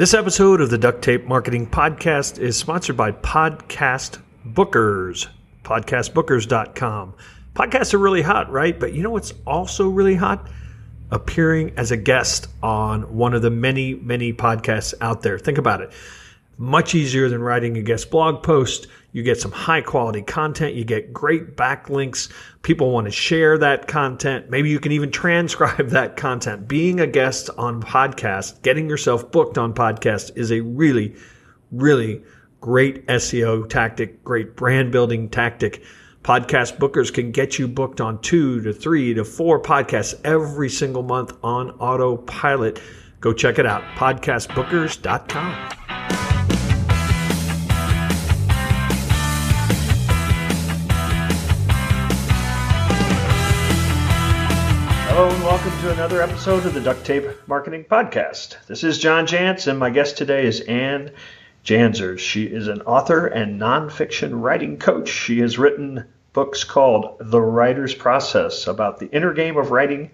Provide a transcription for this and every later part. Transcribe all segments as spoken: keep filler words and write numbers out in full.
This episode of the Duct Tape Marketing Podcast is sponsored by Podcast Bookers, podcast bookers dot com. Podcasts are really hot, right? But you know what's also really hot? Appearing as a guest on one of the many, many podcasts out there. Think about it. Much easier than writing a guest blog post. You get some high quality content. You get great backlinks. People want to share that content. Maybe you can even transcribe that content. Being a guest on podcast, getting yourself booked on podcast is a really, really great S E O tactic, great brand building tactic. Podcast Bookers can get you booked on two to three to four podcasts every single month on autopilot. Go check it out, podcast bookers dot com. Hello and welcome to another episode of the Duct Tape Marketing Podcast. This is John Jantsch and my guest today is Anne Janzer. She is an author and nonfiction writing coach. She has written books called The Writer's Process, about the inner game of writing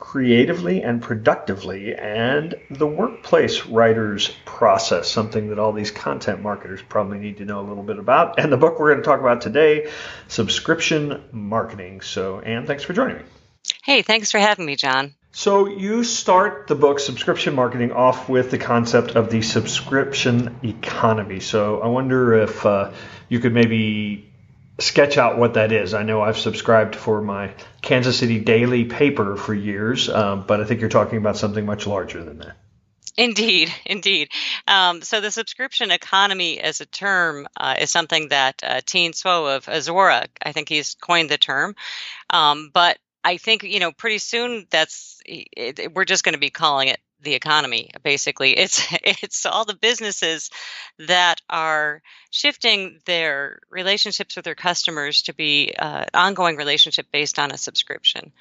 creatively and productively, and The Workplace Writer's Process, something that all these content marketers probably need to know a little bit about. And the book we're going to talk about today, Subscription Marketing. So, Anne, thanks for joining me. Hey, thanks for having me, John. So you start the book Subscription Marketing off with the concept of the subscription economy. So I wonder if uh, you could maybe sketch out what that is. I know I've subscribed for my Kansas City Daily paper for years, um, but I think you're talking about something much larger than that. Indeed, indeed. Um, so the subscription economy as a term uh, is something that uh, Tien Swo of Azora, I think he's coined the term, um, but I think, you know, pretty soon that's it, we're just going to be calling it the economy. Basically, it's it's all the businesses that are shifting their relationships with their customers to be uh, an ongoing relationship based on a subscription.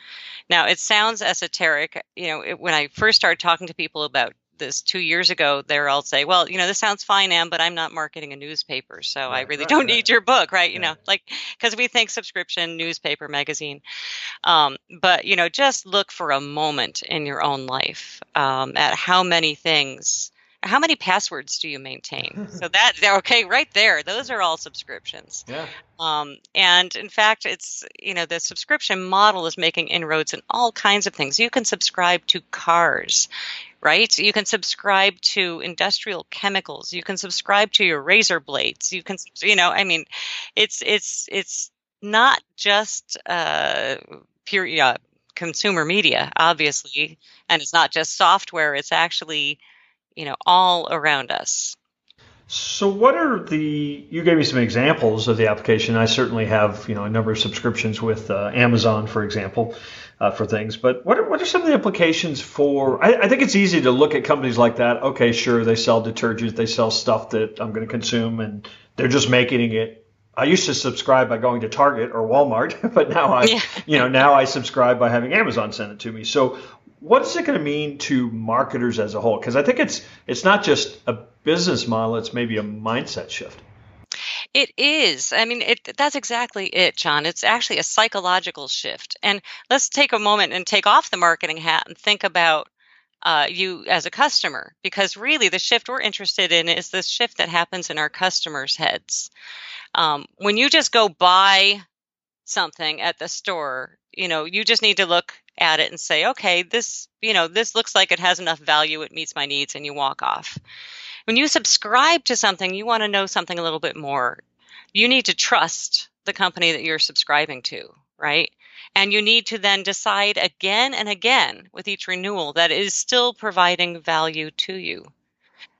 Now, it sounds esoteric. You know, it, when I first started talking to people about this two years ago, they're all say, well, you know, this sounds fine, Anne, but I'm not marketing a newspaper, so right, I really right, don't right. need your book, right? Yeah. You know, like, because we think subscription, newspaper, magazine. Um, but, you know, just look for a moment in your own life um, at how many things, how many passwords do you maintain? So that, okay, right there, those are all subscriptions. Yeah. Um, and in fact, it's, you know, the subscription model is making inroads in all kinds of things. You can subscribe to cars, right? You can subscribe to industrial chemicals. You can subscribe to your razor blades. You can, you know, I mean, it's it's it's not just uh, pure uh, consumer media, obviously, and it's not just software. It's actually, you know, all around us. So what are the, you gave me some examples of the application. I certainly have, you know, a number of subscriptions with uh, Amazon, for example, uh, for things. But what are, what are some of the applications for, I, I think it's easy to look at companies like that. Okay, sure, they sell detergents, they sell stuff that I'm going to consume, and they're just making it. I used to subscribe by going to Target or Walmart, but now I, yeah. you know, now I subscribe by having Amazon send it to me. So what is it going to mean to marketers as a whole? Because I think it's it's not just a business model, it's maybe a mindset shift. It is. I mean, it, that's exactly it, John. It's actually a psychological shift. And let's take a moment and take off the marketing hat and think about uh, you as a customer, because really the shift we're interested in is this shift that happens in our customers' heads. Um, when you just go buy something at the store, you know, you just need to look at it and say, okay, this, you know, this looks like it has enough value, it meets my needs, and you walk off. When you subscribe to something, you want to know something a little bit more. You need to trust the company that you're subscribing to, right? And you need to then decide again and again with each renewal that it is still providing value to you.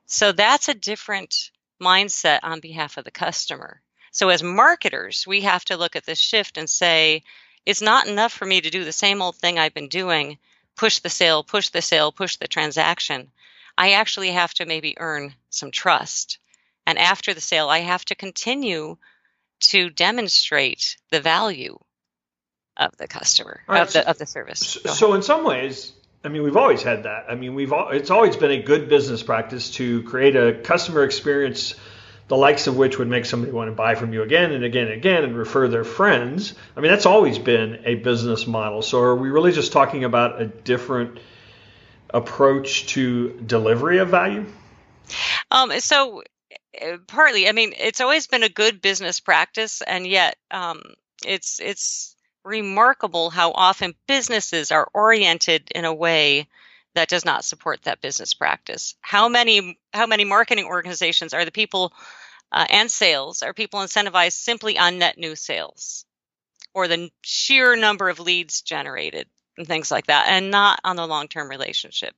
So that's a different mindset on behalf of the customer. So as marketers, we have to look at this shift and say, it's not enough for me to do the same old thing I've been doing, push the sale, push the sale, push the transaction. I actually have to maybe earn some trust. And after the sale, I have to continue to demonstrate the value of the customer, right, of, so, the, of the service. Go so ahead. In some ways, I mean, we've always had that. I mean, we've all, it's always been a good business practice to create a customer experience the likes of which would make somebody want to buy from you again and again and again and refer their friends. I mean, that's always been a business model. So are we really just talking about a different approach to delivery of value? Um, so partly, I mean, it's always been a good business practice, and yet um, it's it's remarkable how often businesses are oriented in a way that does not support that business practice. How many how many marketing organizations are the people uh, and sales are people incentivized simply on net new sales or the sheer number of leads generated and things like that, and not on the long-term relationship?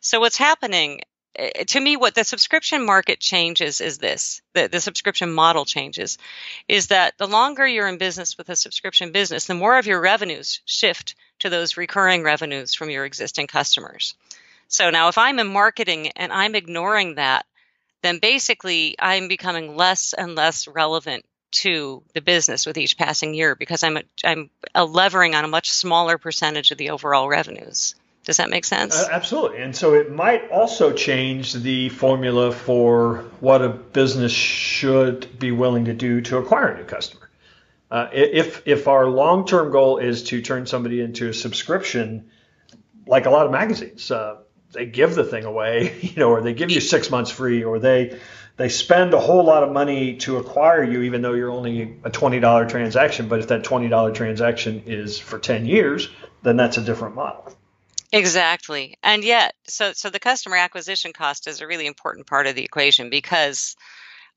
So what's happening to me, what the subscription market changes is this, the, the subscription model changes, is that the longer you're in business with a subscription business, the more of your revenues shift to those recurring revenues from your existing customers. So now if I'm in marketing and I'm ignoring that, then basically I'm becoming less and less relevant to the business with each passing year because I'm, I'm levering on a much smaller percentage of the overall revenues. Does that make sense? Uh, absolutely. And so it might also change the formula for what a business should be willing to do to acquire a new customer. Uh, if if our long-term goal is to turn somebody into a subscription, like a lot of magazines, uh, they give the thing away, you know, or they give you six months free, or they they spend a whole lot of money to acquire you, even though you're only a twenty dollar transaction. But if that twenty dollar transaction is for ten years, then that's a different model. Exactly. And yet, so so the customer acquisition cost is a really important part of the equation because,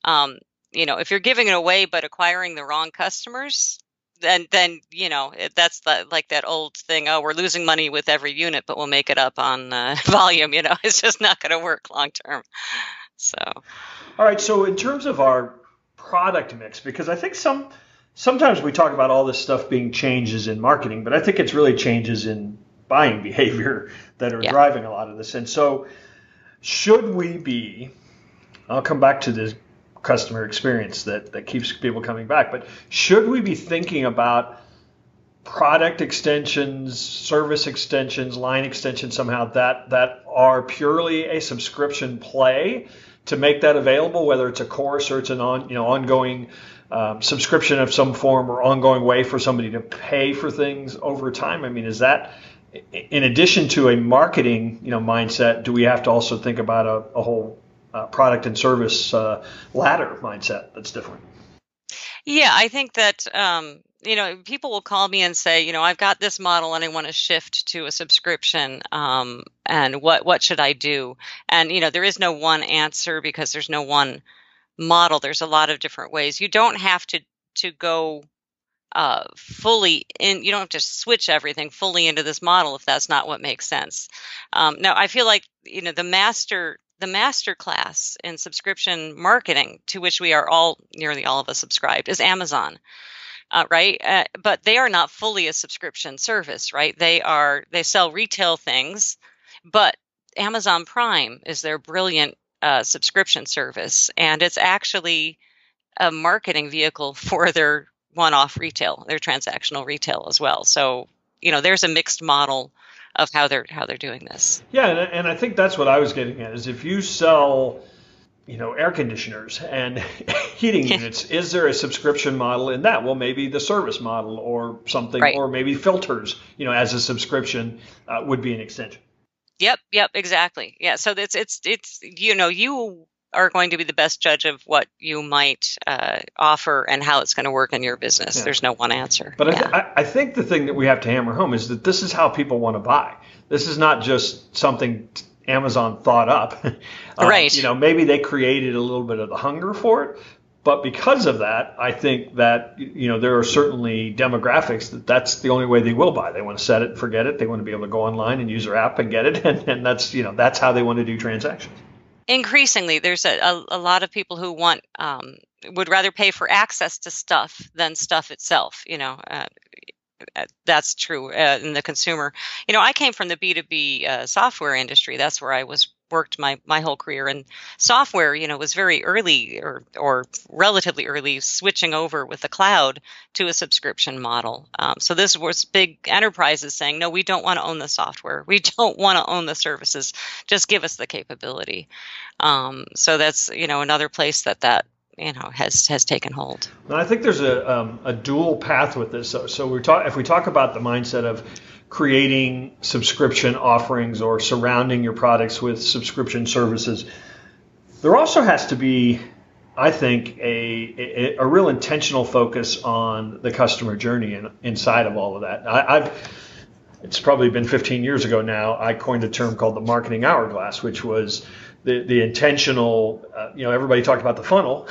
um, you know, if you're giving it away but acquiring the wrong customers, then, then you know, that's the, like that old thing, oh, we're losing money with every unit, but we'll make it up on uh, volume, you know, it's just not going to work long term. So. All right. So in terms of our product mix, because I think some sometimes we talk about all this stuff being changes in marketing, but I think it's really changes in buying behavior that are yeah. driving a lot of this. And so should we be, I'll come back to this customer experience that, that keeps people coming back, but should we be thinking about product extensions, service extensions, line extensions somehow that, that are purely a subscription play to make that available, whether it's a course or it's an on, you know, ongoing um, subscription of some form or ongoing way for somebody to pay for things over time? I mean, is that... in addition to a marketing, you know, mindset, do we have to also think about a, a whole uh, product and service uh, ladder mindset that's different? Yeah, I think that, um, you know, people will call me and say, you know, I've got this model and I want to shift to a subscription. Um, and what, what should I do? And, you know, there is no one answer because there's no one model. There's a lot of different ways. You don't have to, to go Uh, fully in, you don't have to switch everything fully into this model if that's not what makes sense. Um, now, I feel like, you know, the master, the master class in subscription marketing to which we are all, nearly all of us subscribed is Amazon, uh, right? Uh, but they are not fully a subscription service, right? They are, they sell retail things, but Amazon Prime is their brilliant uh, subscription service. And it's actually a marketing vehicle for their one-off retail, their transactional retail as well. So, you know, there's a mixed model of how they're how they're doing this. Yeah, and, and I think that's what I was getting at is if you sell, you know, air conditioners and heating units, is there a subscription model in that? Well, maybe the service model or something, right. Or maybe filters, you know, as a subscription uh, would be an extension. Yep, yep, exactly. Yeah, so it's it's it's you know you. are going to be the best judge of what you might uh, offer and how it's going to work in your business. Yeah. There's no one answer. But yeah. I, th- I think the thing that we have to hammer home is that this is how people want to buy. This is not just something Amazon thought up. um, right. You know, maybe they created a little bit of the hunger for it. But because of that, I think that, you know, there are certainly demographics that that's the only way they will buy. They want to set it and forget it. They want to be able to go online and use their app and get it. And, and that's, you know, that's how they want to do transactions. Increasingly, there's a, a, a lot of people who want um, would rather pay for access to stuff than stuff itself. You know, uh, that's true uh, in the consumer. You know, I came from the B two B uh, software industry. That's where I was worked my, my whole career. And software, you know, was very early or or relatively early switching over with the cloud to a subscription model. Um, so this was big enterprises saying, no, we don't want to own the software. We don't want to own the services. Just give us the capability. Um, so that's, you know, another place that that, you know, has, has taken hold. And I think there's a, um, a dual path with this. So, so we're talk- if we talk about the mindset of creating subscription offerings or surrounding your products with subscription services, There also has to be, I think, a, a, a real intentional focus on the customer journey and inside of all of that. I, I've It's probably been fifteen years ago now, I coined a term called the marketing hourglass, which was the, the intentional, uh, you know, everybody talked about the funnel,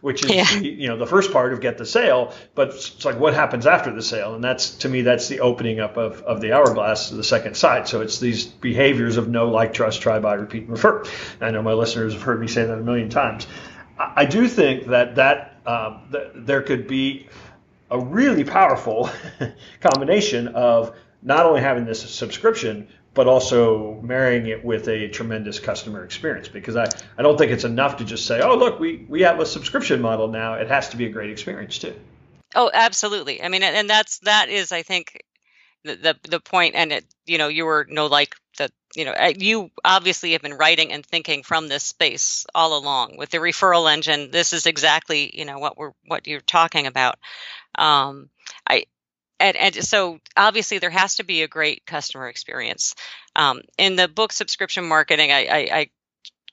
which is, yeah. you know, the first part of get the sale, but it's like what happens after the sale. And that's, to me, that's the opening up of, of the hourglass to the second side. So it's these behaviors of know, like, trust, try, buy, repeat, and refer. I know my listeners have heard me say that a million times. I, I do think that, that uh, th- there could be a really powerful combination of not only having this subscription, but also marrying it with a tremendous customer experience. Because I, I don't think it's enough to just say, oh, look, we, we have a subscription model now. It has to be a great experience too. Oh, absolutely. I mean, and that's, that is, I think, the, the, the point. And it, you know, you were no, like that, you know, you obviously have been writing and thinking from this space all along with the referral engine. This is exactly, you know, what we're, what you're talking about. Um, I, And, and so obviously there has to be a great customer experience. Um, in the book Subscription Marketing, I, I, I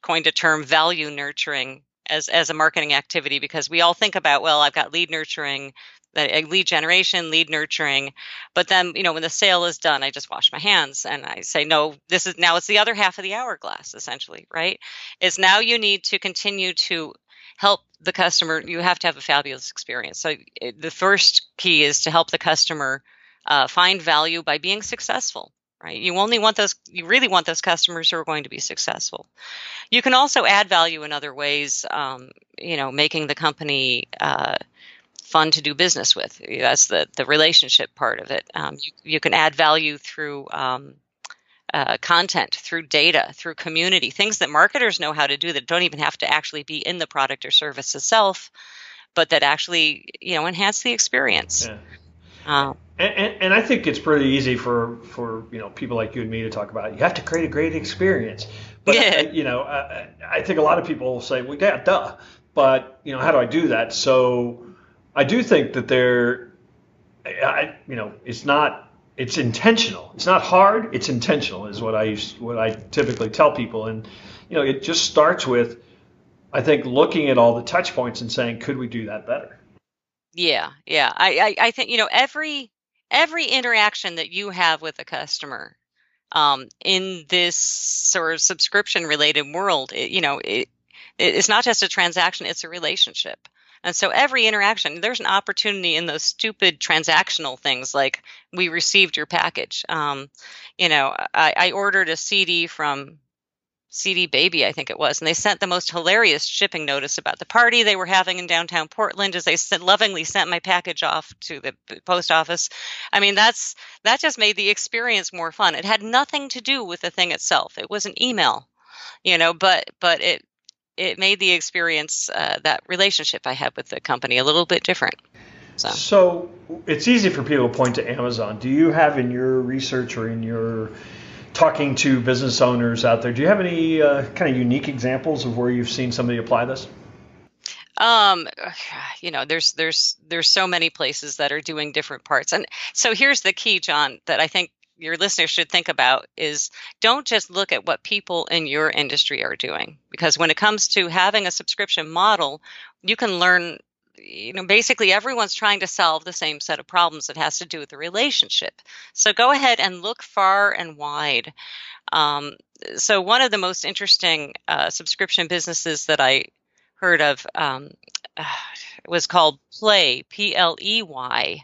coined a term, value nurturing, as, as a marketing activity, because we all think about, well, I've got lead nurturing, lead generation, lead nurturing. But then, you know, when the sale is done, I just wash my hands and I say, no, this is now it's the other half of the hourglass, essentially, right? Is now you need to continue to help the customer. You have to have a fabulous experience. So the first key is to help the customer uh, find value by being successful, right? You only want those, you really want those customers who are going to be successful. You can also add value in other ways, um, you know, making the company uh, fun to do business with. That's the, the relationship part of it. Um, you, you can add value through um, Uh, content, through data, through community, things that marketers know how to do that don't even have to actually be in the product or service itself, but that actually, you know, enhance the experience. Yeah. Uh, and, and, and I think it's pretty easy for, for, you know, people like you and me to talk about, you have to create a great experience. But, yeah. you know, I, I think a lot of people say, well, yeah, duh, but, you know, how do I do that? So I do think that there, I, you know, it's not, it's intentional. It's not hard. It's intentional is what I what I typically tell people. And, you know, it just starts with, I think, looking at all the touch points and saying, could we do that better? Yeah. Yeah. I, I, I think, you know, every every interaction that you have with a customer um, in this sort of subscription related world, it, you know, it, it's not just a transaction. It's a relationship. And so every interaction, there's an opportunity in those stupid transactional things like we received your package. Um, you know, I, I ordered a C D from C D Baby, I think it was, and they sent the most hilarious shipping notice about the party they were having in downtown Portland as they sent, lovingly sent my package off to the post office. I mean, that's that just made the experience more fun. It had nothing to do with the thing itself. It was an email, you know, but but it. It made the experience, uh, that relationship I had with the company a little bit different. So. so it's easy for people to point to Amazon. Do you have in your research or in your talking to business owners out there, do you have any uh, kind of unique examples of where you've seen somebody apply this? Um, you know, there's there's there's so many places that are doing different parts. And so here's the key, John, that I think your listeners should think about is don't just look at what people in your industry are doing, because when it comes to having a subscription model, you can learn, you know, basically everyone's trying to solve the same set of problems that has to do with the relationship. So go ahead and look far and wide. Um, so one of the most interesting uh, subscription businesses that I heard of um, was called Play, P L E Y.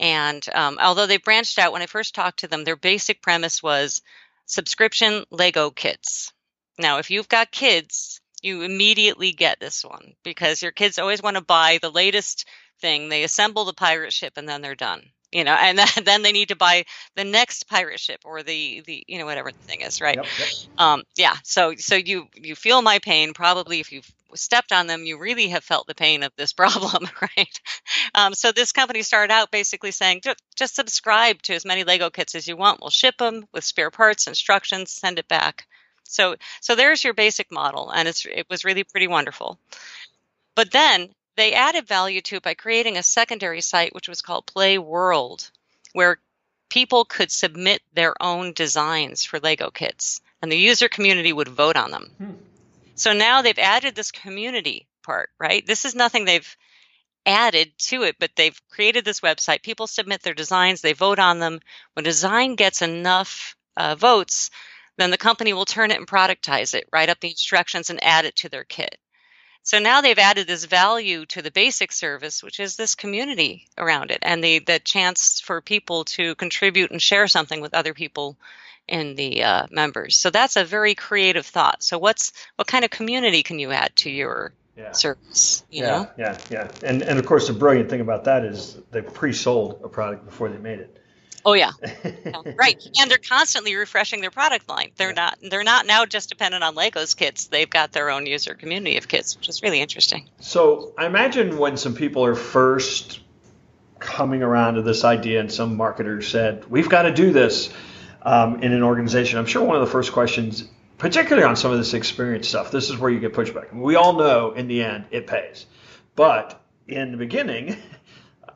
And um, although they branched out, when I first talked to them, their basic premise was subscription Lego kits. Now, if you've got kids, you immediately get this one because your kids always want to buy the latest thing. They assemble the pirate ship and then they're done, you know, and then, then they need to buy the next pirate ship or the, the you know, whatever the thing is, right? Yep, yep. Um, yeah. So so you, you feel my pain probably if you've stepped on them, you really have felt the pain of this problem, right? Um, so this company started out basically saying, just subscribe to as many Lego kits as you want. We'll ship them with spare parts, instructions, send it back. So so there's your basic model, and it's it was really pretty wonderful. But then they added value to it by creating a secondary site, which was called Play World, where people could submit their own designs for Lego kits, and the user community would vote on them. Hmm. So now they've added this community part, right? This is nothing they've added to it, but they've created this website. People submit their designs. They vote on them. When a design gets enough uh, votes, then the company will turn it and productize it, write up the instructions and add it to their kit. So now they've added this value to the basic service, which is this community around it and the, the chance for people to contribute and share something with other people in the uh, members. So that's a very creative thought. So what's what kind of community can you add to your yeah. service? You yeah, know? yeah, yeah. And, and of course, the brilliant thing about that is they pre-sold a product before they made it. Oh yeah, right. And they're constantly refreshing their product line. They're yeah. not. They're not now just dependent on Lego's kits. They've got their own user community of kits, which is really interesting. So I imagine when some people are first coming around to this idea, and some marketer said, "We've got to do this um, in an organization," I'm sure one of the first questions, particularly on some of this experience stuff, this is where you get pushback. We all know in the end it pays, but in the beginning.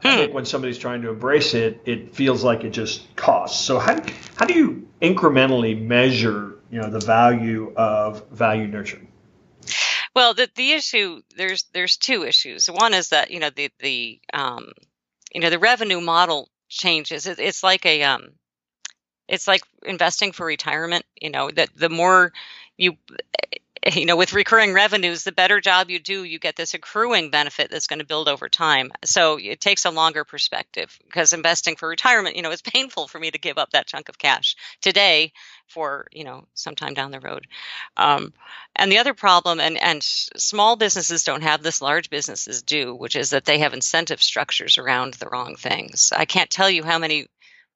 I think when somebody's trying to embrace it, it feels like it just costs. So how how do you incrementally measure, you know, the value of value nurturing? Well, the the issue there's there's two issues. One is that you know the the um, you know the revenue model changes. It, it's like a um, it's like investing for retirement. You know that the more you You know, with recurring revenues, the better job you do, you get this accruing benefit that's going to build over time. So it takes a longer perspective because investing for retirement, you know, it's painful for me to give up that chunk of cash today for, you know, sometime down the road. Um, and the other problem, and, and small businesses don't have this, large businesses do, which is that they have incentive structures around the wrong things. I can't tell you how many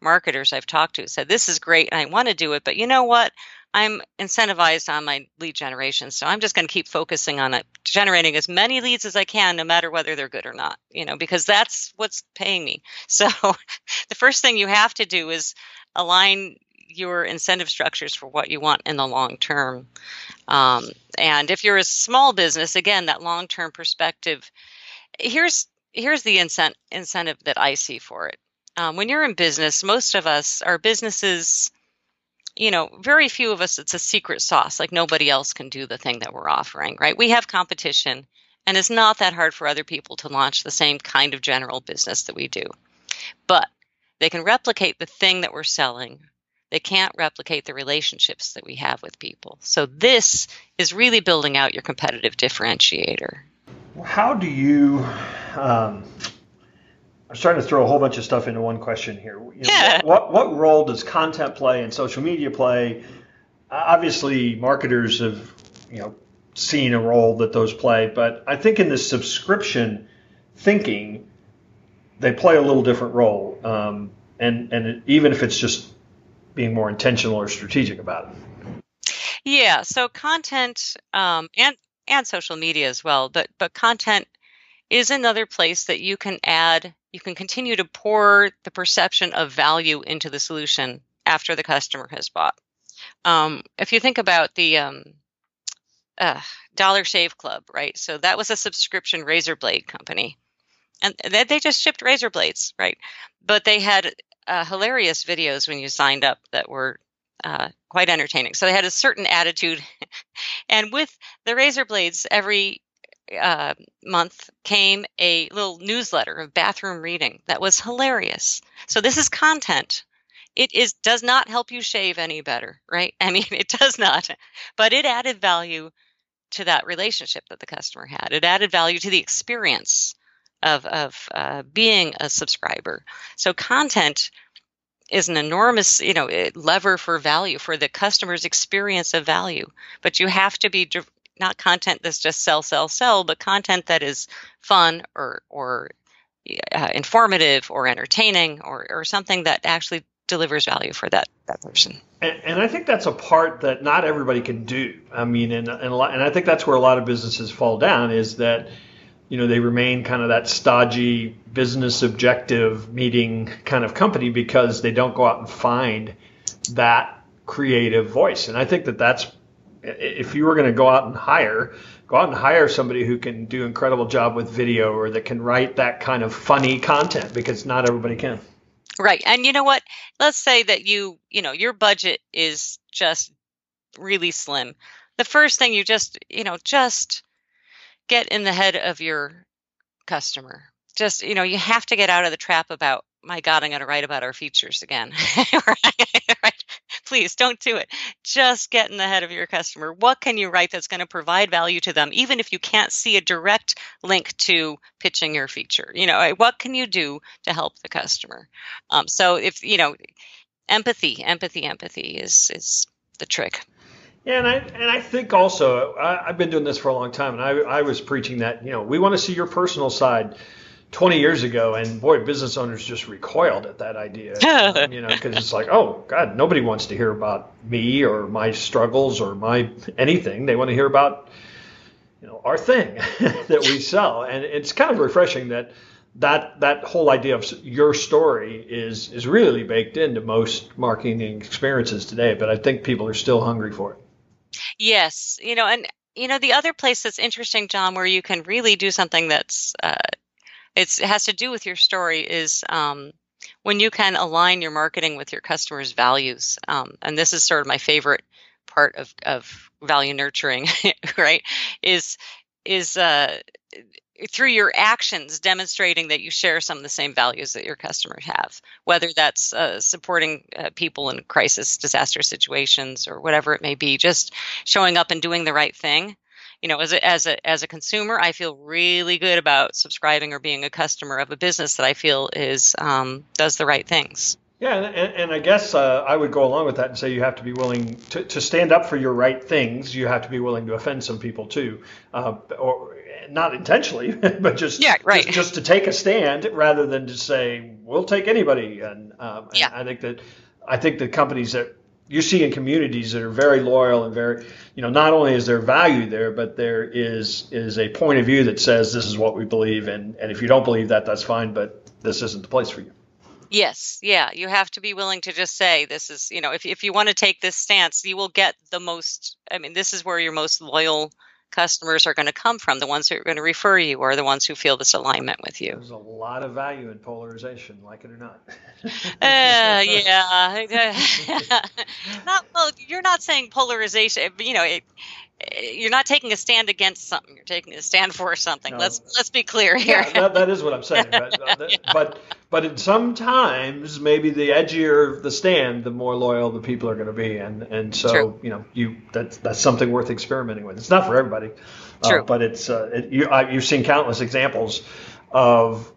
marketers I've talked to said, this is great and I want to do it, but you know what? I'm incentivized on my lead generation, so I'm just going to keep focusing on it, generating as many leads as I can, no matter whether they're good or not, you know, because that's what's paying me. So the first thing you have to do is align your incentive structures for what you want in the long term. Um, and if you're a small business, again, that long-term perspective, here's here's the incent, incentive that I see for it. Um, when you're in business, most of us, our businesses, you know, very few of us, it's a secret sauce, like nobody else can do the thing that we're offering, right? We have competition, and it's not that hard for other people to launch the same kind of general business that we do. But they can replicate the thing that we're selling. They can't replicate the relationships that we have with people. So this is really building out your competitive differentiator. How do you... Um... I'm starting to throw a whole bunch of stuff into one question here. You know, yeah. What what role does content play and social media play? Obviously, marketers have you know seen a role that those play, but I think in this subscription thinking, they play a little different role. Um, and and even if it's just being more intentional or strategic about it. Yeah. So content um, and and social media as well, but but content is another place that you can add. You can continue to pour the perception of value into the solution after the customer has bought. Um, if you think about the um, uh, Dollar Shave Club, right? So that was a subscription razor blade company. And they, they just shipped razor blades, right? But they had uh, hilarious videos when you signed up that were uh, quite entertaining. So they had a certain attitude. And with the razor blades, every Uh, month came a little newsletter of bathroom reading that was hilarious. So this is content. It is does not help you shave any better, right? I mean, it does not, but it added value to that relationship that the customer had. It added value to the experience of of uh, being a subscriber. So content is an enormous, you know, lever for value for the customer's experience of value. But you have to be not content that's just sell, sell, sell, but content that is fun or or uh, informative or entertaining or, or something that actually delivers value for that, that person. And, and I think that's a part that not everybody can do. I mean, and and, a lot, and I think that's where a lot of businesses fall down is that, you know, they remain kind of that stodgy business objective meeting kind of company because they don't go out and find that creative voice. And I think that that's, if you were going to go out and hire, go out and hire somebody who can do an incredible job with video or that can write that kind of funny content because not everybody can. Right. And you know what? Let's say that you, you know, your budget is just really slim. the first thing you just, you know, just get in the head of your customer. Just, you know, you have to get out of the trap about, my God, I'm going to write about our features again. Right? Please don't do it. Just get in the head of your customer. What can you write that's going to provide value to them, even if you can't see a direct link to pitching your feature? You know, what can you do to help the customer? Um, so if, you know, empathy, empathy, empathy is is the trick. Yeah, and I and I think also, I, I've been doing this for a long time, and I, I was preaching that, you know, we want to see your personal side twenty years ago, and boy, business owners just recoiled at that idea, you know, because it's like, oh, God, nobody wants to hear about me or my struggles or my anything. They want to hear about, you know, our thing that we sell. And it's kind of refreshing that that that whole idea of your story is is really baked into most marketing experiences today. But I think people are still hungry for it. Yes. You know, and, you know, the other place that's interesting, John, where you can really do something that's uh, It's, it has to do with your story is um, when you can align your marketing with your customers' values. Um, and this is sort of my favorite part of, of value nurturing, right, is is uh, through your actions demonstrating that you share some of the same values that your customers have, whether that's uh, supporting uh, people in crisis, disaster situations, or whatever it may be, just showing up and doing the right thing. You know, as a, as a as a consumer, I feel really good about subscribing or being a customer of a business that I feel is um, does the right things. Yeah, and, and I guess uh, I would go along with that and say you have to be willing to, to stand up for your right things. You have to be willing to offend some people too, uh, or not intentionally, but just, yeah, right. just just to take a stand rather than to say we'll take anybody. And, um, yeah. and I think that I think the companies that you see in communities that are very loyal and very, you know, not only is there value there, but there is is a point of view that says this is what we believe. And, and if you don't believe that, that's fine, but this isn't the place for you. Yes. Yeah. You have to be willing to just say this is, you know, if if you want to take this stance, you will get the most, I mean, this is where your most loyal customers are going to come from. The ones who are going to refer you are the ones who feel this alignment with you. There's a lot of value in polarization, like it or not. uh, yeah. not well. You're not saying polarization. You know, it, it, you're not taking a stand against something. You're taking a stand for something. No. Let's let's be clear here. Yeah, that, that is what I'm saying. But yeah. but but sometimes maybe the edgier the stand, the more loyal the people are going to be, and and so True. you know you that's that's something worth experimenting with. It's not for everybody. Uh, but it's uh, it, you, I, you've seen countless examples of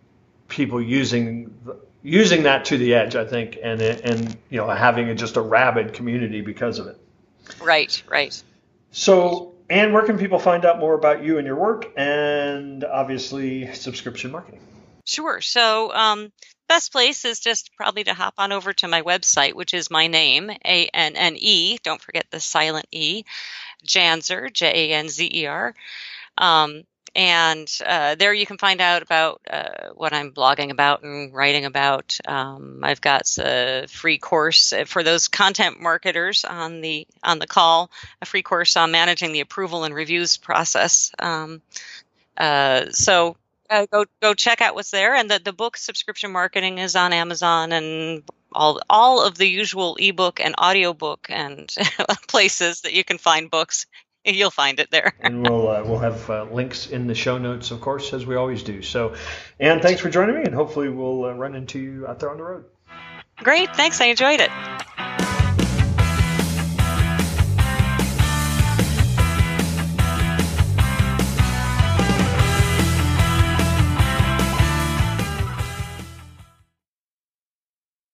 people using using that to the edge, I think, and and you know having a, just a rabid community because of it. Right, right. So, Anne, where can people find out more about you and your work, and obviously subscription marketing? Sure. So, um, best place is just probably to hop on over to my website, which is my name, A N N E. Don't forget the silent E. Janzer, J A N Z E R. Um, and uh, there you can find out about uh, what I'm blogging about and writing about. Um, I've got a free course for those content marketers on the on the call, a free course on managing the approval and reviews process. Um, uh, so uh, go go check out what's there. And the, the book Subscription Marketing is on Amazon and all all of the usual ebook and audiobook and places that you can find books. You'll find it there. And we'll uh, we'll have uh, links in the show notes, of course, as we always do. So, Anne, thanks for joining me, and hopefully we'll uh, run into you out there on the road. Great. Thanks. I enjoyed it.